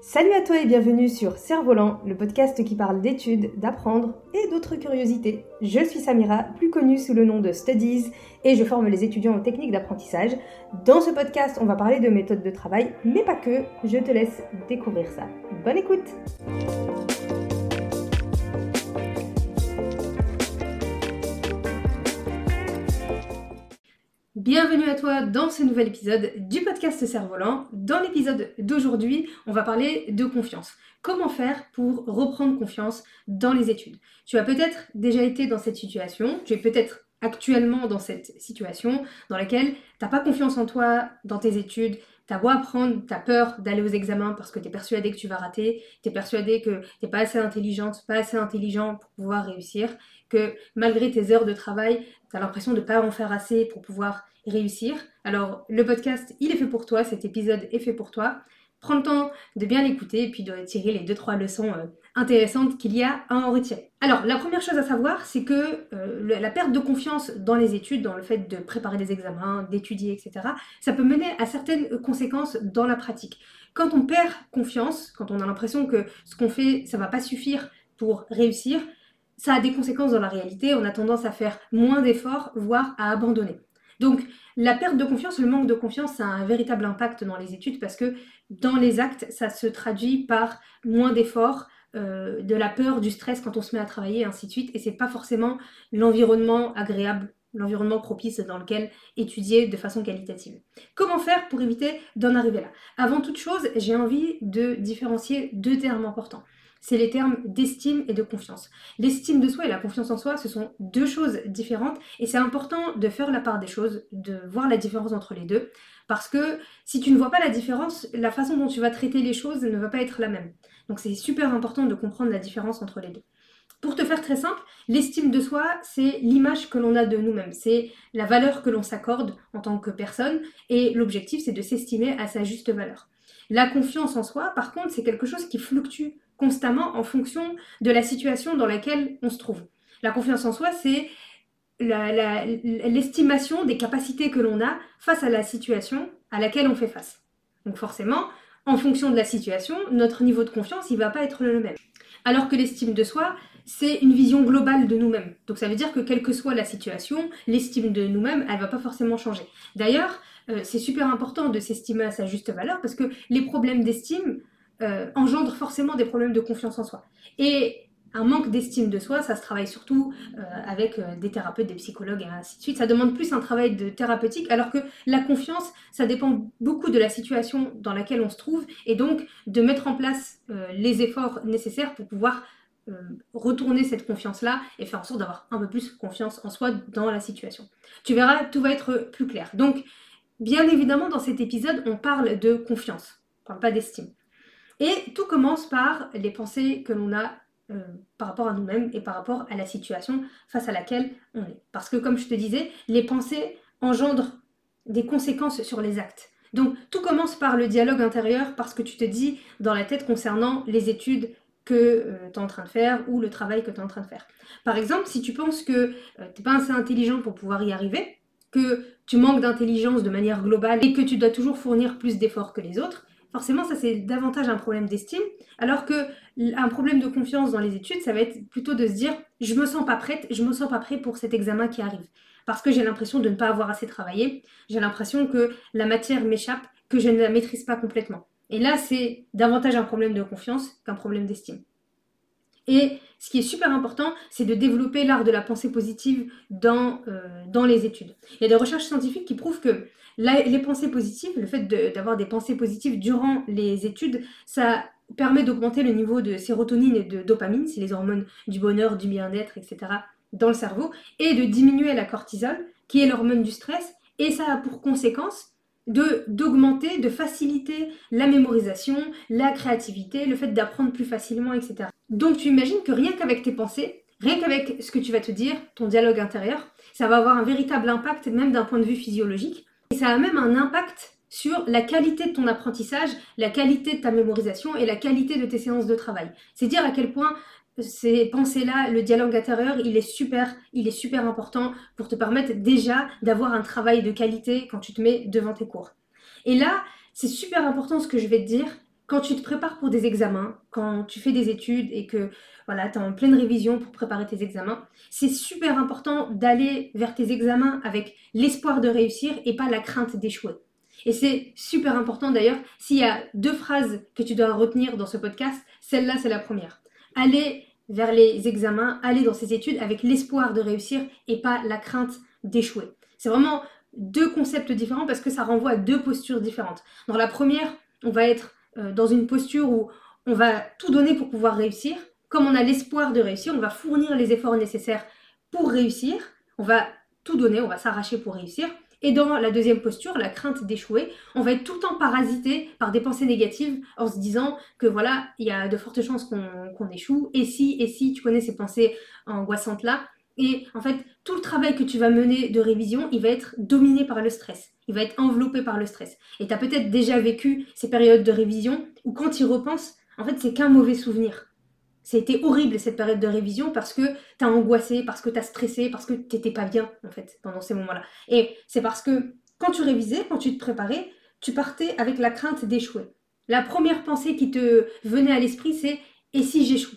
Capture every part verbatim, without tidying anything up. Salut à toi et bienvenue sur Cerf-Volant, le podcast qui parle d'études, d'apprendre et d'autres curiosités. Je suis Samira, plus connue sous le nom de Studies, et je forme les étudiants aux techniques d'apprentissage. Dans ce podcast, on va parler de méthodes de travail, mais pas que. Je te laisse découvrir ça. Bonne écoute! Bienvenue à toi dans ce nouvel épisode du podcast Cerf-Volant. Dans l'épisode d'aujourd'hui, on va parler de confiance. Comment faire pour reprendre confiance dans les études? Tu as peut-être déjà été dans cette situation, tu es peut-être actuellement dans cette situation dans laquelle tu n'as pas confiance en toi dans tes études, tu as beau apprendre, tu as peur d'aller aux examens parce que tu es persuadé que tu vas rater, tu es persuadé que tu n'es pas assez intelligente, pas assez intelligent pour pouvoir réussir, que malgré tes heures de travail, tu as l'impression de ne pas en faire assez pour pouvoir réussir. Alors le podcast, il est fait pour toi, cet épisode est fait pour toi. Prends le temps de bien l'écouter et puis de tirer les deux trois leçons euh, intéressantes qu'il y a à en retirer. Alors la première chose à savoir, c'est que euh, le, la perte de confiance dans les études, dans le fait de préparer des examens, d'étudier, et cetera, ça peut mener à certaines conséquences dans la pratique. Quand on perd confiance, quand on a l'impression que ce qu'on fait, ça ne va pas suffire pour réussir, ça a des conséquences dans la réalité, on a tendance à faire moins d'efforts, voire à abandonner. Donc, la perte de confiance, le manque de confiance, ça a un véritable impact dans les études parce que dans les actes, ça se traduit par moins d'efforts, euh, de la peur, du stress quand on se met à travailler, et ainsi de suite. Et c'est pas forcément l'environnement agréable, l'environnement propice dans lequel étudier de façon qualitative. Comment faire pour éviter d'en arriver là? Avant toute chose, j'ai envie de différencier deux termes importants. C'est les termes d'estime et de confiance. L'estime de soi et la confiance en soi, ce sont deux choses différentes et c'est important de faire la part des choses, de voir la différence entre les deux, parce que si tu ne vois pas la différence, la façon dont tu vas traiter les choses ne va pas être la même. Donc c'est super important de comprendre la différence entre les deux. Pour te faire très simple, l'estime de soi, c'est l'image que l'on a de nous-mêmes, c'est la valeur que l'on s'accorde en tant que personne et l'objectif, c'est de s'estimer à sa juste valeur. La confiance en soi, par contre, c'est quelque chose qui fluctue constamment en fonction de la situation dans laquelle on se trouve. La confiance en soi, c'est la, la, l'estimation des capacités que l'on a face à la situation à laquelle on fait face. Donc forcément, en fonction de la situation, notre niveau de confiance, il ne va pas être le même. Alors que l'estime de soi, c'est une vision globale de nous-mêmes. Donc ça veut dire que quelle que soit la situation, l'estime de nous-mêmes, elle ne va pas forcément changer. D'ailleurs, euh, c'est super important de s'estimer à sa juste valeur parce que les problèmes d'estime, Euh, engendre forcément des problèmes de confiance en soi. Et un manque d'estime de soi, ça se travaille surtout euh, avec euh, des thérapeutes, des psychologues, et ainsi de suite. Ça demande plus un travail de thérapeutique, alors que la confiance, ça dépend beaucoup de la situation dans laquelle on se trouve, et donc de mettre en place euh, les efforts nécessaires pour pouvoir euh, retourner cette confiance-là et faire en sorte d'avoir un peu plus confiance en soi dans la situation. Tu verras, tout va être plus clair. Donc, bien évidemment, dans cet épisode, on parle de confiance, on parle pas d'estime. Et tout commence par les pensées que l'on a euh, par rapport à nous-mêmes et par rapport à la situation face à laquelle on est. Parce que comme je te disais, les pensées engendrent des conséquences sur les actes. Donc tout commence par le dialogue intérieur, par ce que tu te dis dans la tête concernant les études que euh, tu es en train de faire ou le travail que tu es en train de faire. Par exemple, si tu penses que euh, tu n'es pas assez intelligent pour pouvoir y arriver, que tu manques d'intelligence de manière globale et que tu dois toujours fournir plus d'efforts que les autres, forcément, ça c'est davantage un problème d'estime, alors qu'un problème de confiance dans les études, ça va être plutôt de se dire « je me sens pas prête, je me sens pas prêt pour cet examen qui arrive » parce que j'ai l'impression de ne pas avoir assez travaillé, j'ai l'impression que la matière m'échappe, que je ne la maîtrise pas complètement. Et là, c'est davantage un problème de confiance qu'un problème d'estime. Et ce qui est super important, c'est de développer l'art de la pensée positive dans, euh, dans les études. Il y a des recherches scientifiques qui prouvent que la, les pensées positives, le fait de, d'avoir des pensées positives durant les études, ça permet d'augmenter le niveau de sérotonine et de dopamine, c'est les hormones du bonheur, du bien-être, et cetera, dans le cerveau, et de diminuer la cortisol, qui est l'hormone du stress, et ça a pour conséquence de, d'augmenter, de faciliter la mémorisation, la créativité, le fait d'apprendre plus facilement, et cetera. Donc tu imagines que rien qu'avec tes pensées, rien qu'avec ce que tu vas te dire, ton dialogue intérieur, ça va avoir un véritable impact même d'un point de vue physiologique. Et ça a même un impact sur la qualité de ton apprentissage, la qualité de ta mémorisation et la qualité de tes séances de travail. C'est dire à quel point ces pensées-là, le dialogue intérieur, il est super, il est super important pour te permettre déjà d'avoir un travail de qualité quand tu te mets devant tes cours. Et là, c'est super important ce que je vais te dire quand tu te prépares pour des examens, quand tu fais des études et que voilà, tu es en pleine révision pour préparer tes examens, c'est super important d'aller vers tes examens avec l'espoir de réussir et pas la crainte d'échouer. Et c'est super important d'ailleurs, s'il y a deux phrases que tu dois retenir dans ce podcast, celle-là c'est la première. Aller vers les examens, aller dans ses études avec l'espoir de réussir et pas la crainte d'échouer. C'est vraiment deux concepts différents parce que ça renvoie à deux postures différentes. Dans la première, on va être dans une posture où on va tout donner pour pouvoir réussir. Comme on a l'espoir de réussir, on va fournir les efforts nécessaires pour réussir. On va tout donner, on va s'arracher pour réussir. Et dans la deuxième posture, la crainte d'échouer, on va être tout le temps parasité par des pensées négatives en se disant que voilà, il y a de fortes chances qu'on, qu'on échoue. Et si, et si, tu connais ces pensées angoissantes là. Et en fait, tout le travail que tu vas mener de révision, il va être dominé par le stress. Il va être enveloppé par le stress. Et tu as peut-être déjà vécu ces périodes de révision où quand tu y repenses, en fait, c'est qu'un mauvais souvenir. C'était horrible cette période de révision parce que t'as angoissé, parce que t'as stressé, parce que t'étais pas bien en fait pendant ces moments-là. Et c'est parce que quand tu révisais, quand tu te préparais, tu partais avec la crainte d'échouer. La première pensée qui te venait à l'esprit, c'est « et si j'échoue ?»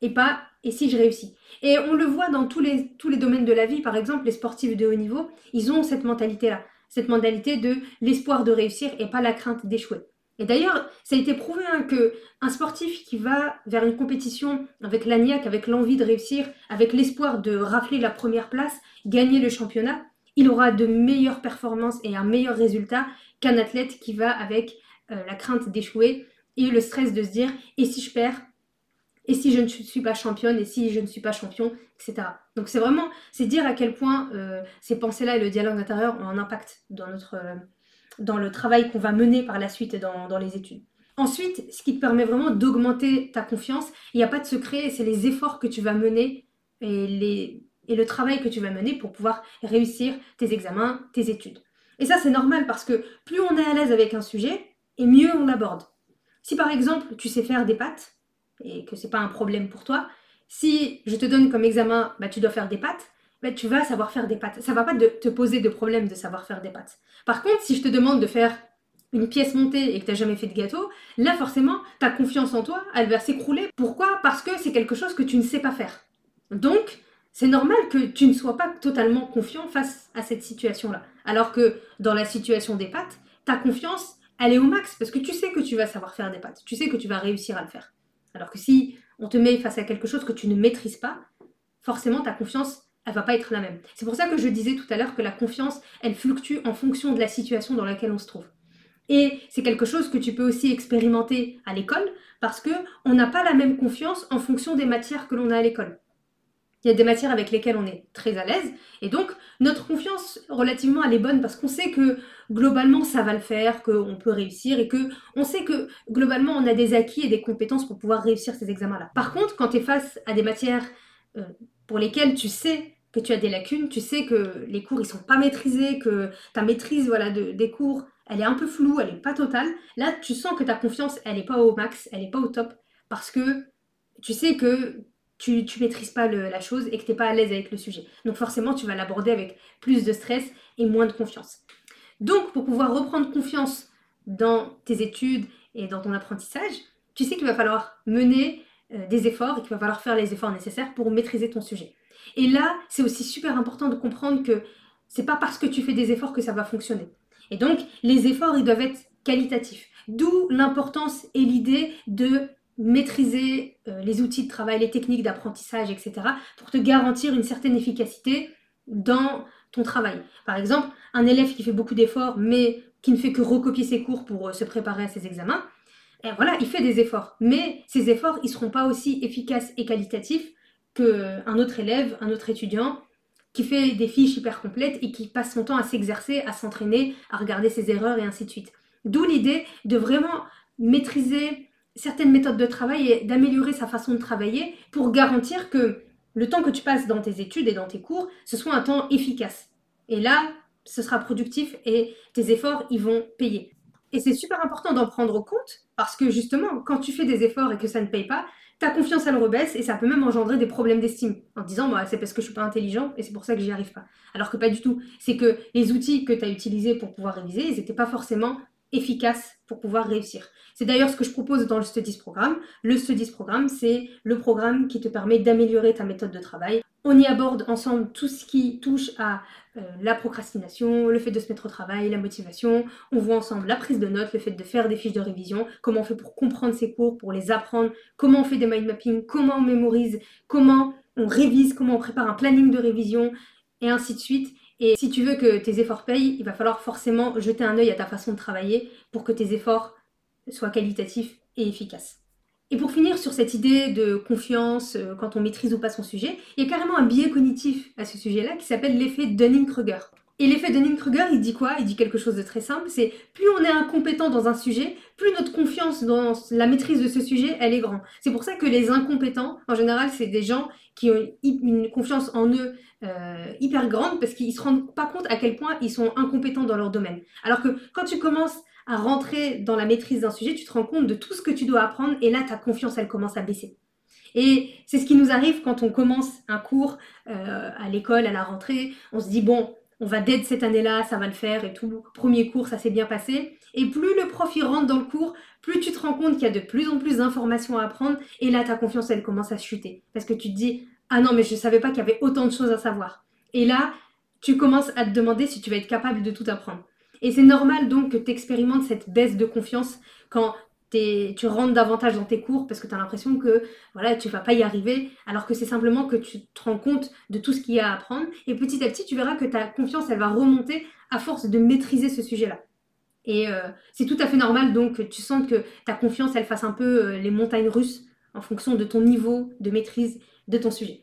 et pas « et si je réussis ?» Et on le voit dans tous les, tous les domaines de la vie. Par exemple, les sportifs de haut niveau, ils ont cette mentalité-là, cette mentalité de l'espoir de réussir et pas la crainte d'échouer. Et d'ailleurs, ça a été prouvé hein, qu'un sportif qui va vers une compétition avec l'agnac, avec l'envie de réussir, avec l'espoir de rafler la première place, gagner le championnat, il aura de meilleures performances et un meilleur résultat qu'un athlète qui va avec euh, la crainte d'échouer et le stress de se dire « et si je perds ? Et si je ne suis pas championne ? Et si je ne suis pas champion ?» et cetera. Donc c'est vraiment, c'est dire à quel point euh, ces pensées-là et le dialogue intérieur ont un impact dans notre... Euh, dans le travail qu'on va mener par la suite dans, dans les études. Ensuite, ce qui te permet vraiment d'augmenter ta confiance, il n'y a pas de secret, c'est les efforts que tu vas mener et, les, et le travail que tu vas mener pour pouvoir réussir tes examens, tes études. Et ça, c'est normal parce que plus on est à l'aise avec un sujet, et mieux on l'aborde. Si par exemple, tu sais faire des pâtes, et que ce n'est pas un problème pour toi, si je te donne comme examen, bah, tu dois faire des pâtes, ben, tu vas savoir faire des pâtes. Ça ne va pas de, te poser de problème de savoir faire des pâtes. Par contre, si je te demande de faire une pièce montée et que tu n'as jamais fait de gâteau, là forcément, ta confiance en toi, elle va s'écrouler. Pourquoi ? Parce que c'est quelque chose que tu ne sais pas faire. Donc, c'est normal que tu ne sois pas totalement confiant face à cette situation-là. Alors que dans la situation des pâtes, ta confiance, elle est au max parce que tu sais que tu vas savoir faire des pâtes. Tu sais que tu vas réussir à le faire. Alors que si on te met face à quelque chose que tu ne maîtrises pas, forcément, ta confiance... elle ne va pas être la même. C'est pour ça que je disais tout à l'heure que la confiance, elle fluctue en fonction de la situation dans laquelle on se trouve. Et c'est quelque chose que tu peux aussi expérimenter à l'école parce qu'on n'a pas la même confiance en fonction des matières que l'on a à l'école. Il y a des matières avec lesquelles on est très à l'aise et donc notre confiance relativement elle est bonne parce qu'on sait que globalement ça va le faire, qu'on peut réussir et qu'on sait que globalement on a des acquis et des compétences pour pouvoir réussir ces examens-là. Par contre, quand tu es face à des matières euh, pour lesquelles tu sais que tu as des lacunes, tu sais que les cours ils sont pas maîtrisés, que ta maîtrise voilà, de, des cours, elle est un peu floue, elle n'est pas totale, là tu sens que ta confiance elle n'est pas au max, elle n'est pas au top, parce que tu sais que tu ne maîtrises pas le, la chose et que tu n'es pas à l'aise avec le sujet. Donc forcément tu vas l'aborder avec plus de stress et moins de confiance. Donc pour pouvoir reprendre confiance dans tes études et dans ton apprentissage, tu sais qu'il va falloir mener euh, des efforts et qu'il va falloir faire les efforts nécessaires pour maîtriser ton sujet. Et là, c'est aussi super important de comprendre que c'est pas parce que tu fais des efforts que ça va fonctionner. Et donc, les efforts, ils doivent être qualitatifs. D'où l'importance et l'idée de maîtriser euh, les outils de travail, les techniques d'apprentissage, et cetera pour te garantir une certaine efficacité dans ton travail. Par exemple, un élève qui fait beaucoup d'efforts mais qui ne fait que recopier ses cours pour euh, se préparer à ses examens, et voilà, il fait des efforts. Mais ces efforts, ils ne seront pas aussi efficaces et qualitatifs qu'un autre élève, un autre étudiant qui fait des fiches hyper complètes et qui passe son temps à s'exercer, à s'entraîner, à regarder ses erreurs et ainsi de suite. D'où l'idée de vraiment maîtriser certaines méthodes de travail et d'améliorer sa façon de travailler pour garantir que le temps que tu passes dans tes études et dans tes cours, ce soit un temps efficace. Et là, ce sera productif et tes efforts, ils vont payer. Et c'est super important d'en prendre compte parce que justement, quand tu fais des efforts et que ça ne paye pas, ta confiance, elle rebaisse et ça peut même engendrer des problèmes d'estime en te disant bah, « c'est parce que je ne suis pas intelligent et c'est pour ça que j'y arrive pas ». Alors que pas du tout. C'est que les outils que tu as utilisés pour pouvoir réviser, ils n'étaient pas forcément efficace pour pouvoir réussir. C'est d'ailleurs ce que je propose dans le Studies Programme. Le Studies Programme, c'est le programme qui te permet d'améliorer ta méthode de travail. On y aborde ensemble tout ce qui touche à euh, la procrastination, le fait de se mettre au travail, la motivation. On voit ensemble la prise de notes, le fait de faire des fiches de révision, comment on fait pour comprendre ses cours, pour les apprendre, comment on fait des mind mapping, comment on mémorise, comment on révise, comment on prépare un planning de révision, et ainsi de suite. Et si tu veux que tes efforts payent, il va falloir forcément jeter un œil à ta façon de travailler pour que tes efforts soient qualitatifs et efficaces. Et pour finir sur cette idée de confiance quand on maîtrise ou pas son sujet, il y a carrément un biais cognitif à ce sujet-là qui s'appelle l'effet Dunning-Kruger. Et l'effet Dunning-Kruger, il dit quoi? Il dit quelque chose de très simple, c'est plus on est incompétent dans un sujet, plus notre confiance dans la maîtrise de ce sujet, elle est grande. C'est pour ça que les incompétents, en général, c'est des gens qui ont une confiance en eux euh, hyper grande parce qu'ils ne se rendent pas compte à quel point ils sont incompétents dans leur domaine. Alors que quand tu commences à rentrer dans la maîtrise d'un sujet, tu te rends compte de tout ce que tu dois apprendre et là, ta confiance, elle commence à baisser. Et c'est ce qui nous arrive quand on commence un cours euh, à l'école, à la rentrée, on se dit « bon, on va d'aide cette année-là, ça va le faire et tout. Premier cours, ça s'est bien passé. » Et plus le prof il rentre dans le cours, plus tu te rends compte qu'il y a de plus en plus d'informations à apprendre. Et là, ta confiance, elle commence à chuter. Parce que tu te dis « ah non, mais je ne savais pas qu'il y avait autant de choses à savoir. » Et là, tu commences à te demander si tu vas être capable de tout apprendre. Et c'est normal donc que tu expérimentes cette baisse de confiance quand t'es, tu rentres davantage dans tes cours parce que tu as l'impression que voilà, tu ne vas pas y arriver, alors que c'est simplement que tu te rends compte de tout ce qu'il y a à apprendre. Et petit à petit, tu verras que ta confiance, elle va remonter à force de maîtriser ce sujet-là. Et euh, c'est tout à fait normal donc que tu sentes que ta confiance, elle fasse un peu euh, les montagnes russes en fonction de ton niveau de maîtrise de ton sujet.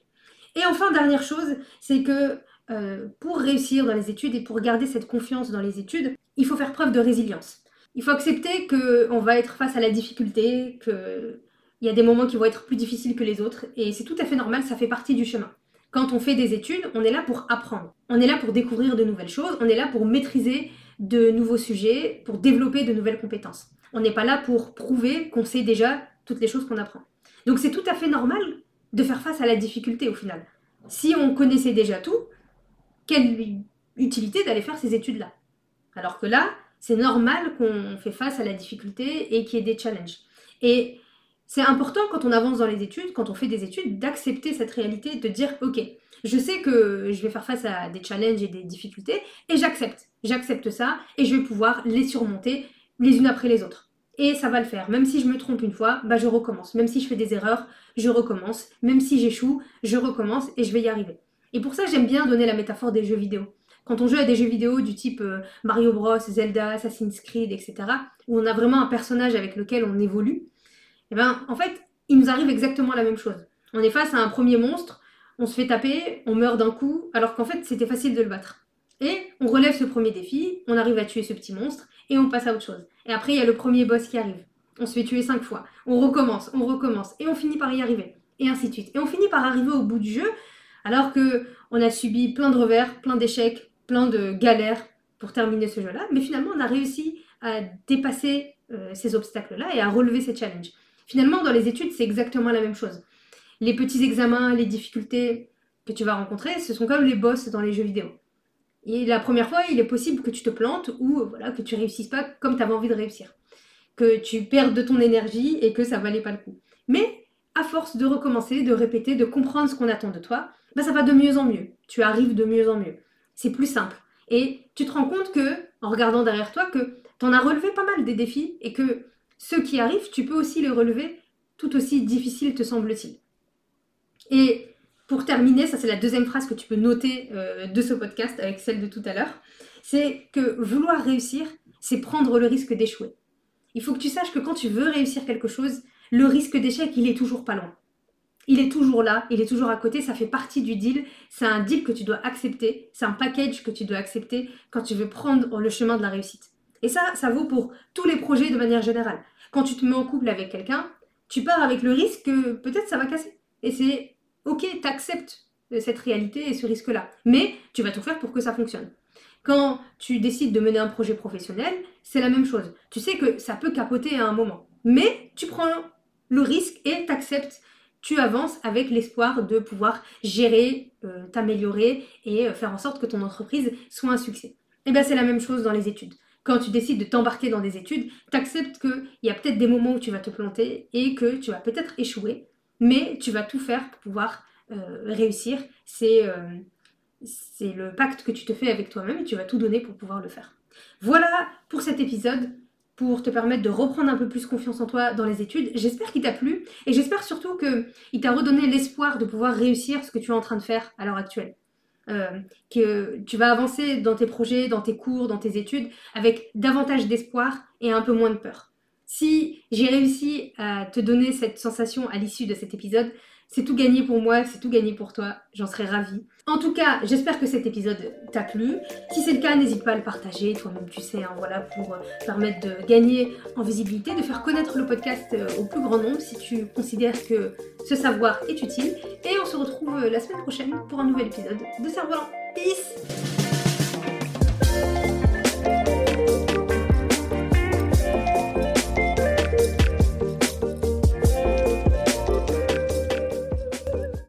Et enfin, dernière chose, c'est que Euh, pour réussir dans les études et pour garder cette confiance dans les études, il faut faire preuve de résilience. Il faut accepter qu'on va être face à la difficulté, qu'il y a des moments qui vont être plus difficiles que les autres, et c'est tout à fait normal, ça fait partie du chemin. Quand on fait des études, on est là pour apprendre, on est là pour découvrir de nouvelles choses, on est là pour maîtriser de nouveaux sujets, pour développer de nouvelles compétences. On n'est pas là pour prouver qu'on sait déjà toutes les choses qu'on apprend. Donc c'est tout à fait normal de faire face à la difficulté au final. Si on connaissait déjà tout, quelle utilité d'aller faire ces études-là? Alors que là, c'est normal qu'on fait face à la difficulté et qu'il y ait des challenges. Et c'est important quand on avance dans les études, quand on fait des études, d'accepter cette réalité, de dire « ok, je sais que je vais faire face à des challenges et des difficultés et j'accepte, j'accepte ça et je vais pouvoir les surmonter les unes après les autres. Et ça va le faire. Même si je me trompe une fois, bah je recommence. Même si je fais des erreurs, je recommence. Même si j'échoue, je recommence et je vais y arriver. » Et pour ça, j'aime bien donner la métaphore des jeux vidéo. Quand on joue à des jeux vidéo du type euh, Mario Bros, Zelda, Assassin's Creed, et cetera, où on a vraiment un personnage avec lequel on évolue, et ben, en fait, il nous arrive exactement la même chose. On est face à un premier monstre, on se fait taper, on meurt d'un coup, alors qu'en fait, c'était facile de le battre. Et on relève ce premier défi, on arrive à tuer ce petit monstre, et on passe à autre chose. Et après, il y a le premier boss qui arrive. On se fait tuer cinq fois, on recommence, on recommence, et on finit par y arriver, et ainsi de suite. Et on finit par arriver au bout du jeu, alors qu'on a subi plein de revers, plein d'échecs, plein de galères pour terminer ce jeu-là, mais finalement on a réussi à dépasser euh, ces obstacles-là et à relever ces challenges. Finalement, dans les études, c'est exactement la même chose. Les petits examens, les difficultés que tu vas rencontrer, ce sont comme les boss dans les jeux vidéo. Et la première fois, il est possible que tu te plantes ou voilà, que tu ne réussisses pas comme tu avais envie de réussir, que tu perdes de ton énergie et que ça ne valait pas le coup. Mais à force de recommencer, de répéter, de comprendre ce qu'on attend de toi, bah ça va de mieux en mieux, tu arrives de mieux en mieux, c'est plus simple. Et tu te rends compte que, en regardant derrière toi, que tu en as relevé pas mal des défis et que ceux qui arrivent, tu peux aussi les relever tout aussi difficiles, te semble-t-il. Et pour terminer, ça c'est la deuxième phrase que tu peux noter euh, de ce podcast avec celle de tout à l'heure, c'est que vouloir réussir, c'est prendre le risque d'échouer. Il faut que tu saches que quand tu veux réussir quelque chose, le risque d'échec, il est toujours pas loin. Il est toujours là, il est toujours à côté, ça fait partie du deal, c'est un deal que tu dois accepter, c'est un package que tu dois accepter quand tu veux prendre le chemin de la réussite. Et ça, ça vaut pour tous les projets de manière générale. Quand tu te mets en couple avec quelqu'un, tu pars avec le risque que peut-être ça va casser. Et c'est ok, tu acceptes cette réalité et ce risque-là, mais tu vas tout faire pour que ça fonctionne. Quand tu décides de mener un projet professionnel, c'est la même chose. Tu sais que ça peut capoter à un moment, mais tu prends le risque et tu acceptes. Tu avances avec l'espoir de pouvoir gérer, euh, t'améliorer et faire en sorte que ton entreprise soit un succès. Et bien c'est la même chose dans les études. quand tu décides de t'embarquer dans des études, tu acceptes qu'il y a peut-être des moments où tu vas te planter et que tu vas peut-être échouer, mais tu vas tout faire pour pouvoir euh, réussir. C'est euh, c'est le pacte que tu te fais avec toi-même et tu vas tout donner pour pouvoir le faire. Voilà pour cet épisode, pour te permettre de reprendre un peu plus confiance en toi dans les études. J'espère qu'il t'a plu et j'espère surtout qu'il t'a redonné l'espoir de pouvoir réussir ce que tu es en train de faire à l'heure actuelle. Euh, que tu vas avancer dans tes projets, dans tes cours, dans tes études avec davantage d'espoir et un peu moins de peur. Si j'ai réussi à te donner cette sensation à l'issue de cet épisode, c'est tout gagné pour moi, c'est tout gagné pour toi, j'en serais ravie. En tout cas, j'espère que cet épisode t'a plu. Si c'est le cas, n'hésite pas à le partager, toi-même tu sais, hein, voilà, pour permettre de gagner en visibilité, de faire connaître le podcast au plus grand nombre si tu considères que ce savoir est utile. Et on se retrouve la semaine prochaine pour un nouvel épisode de Cerf-Volant. Peace!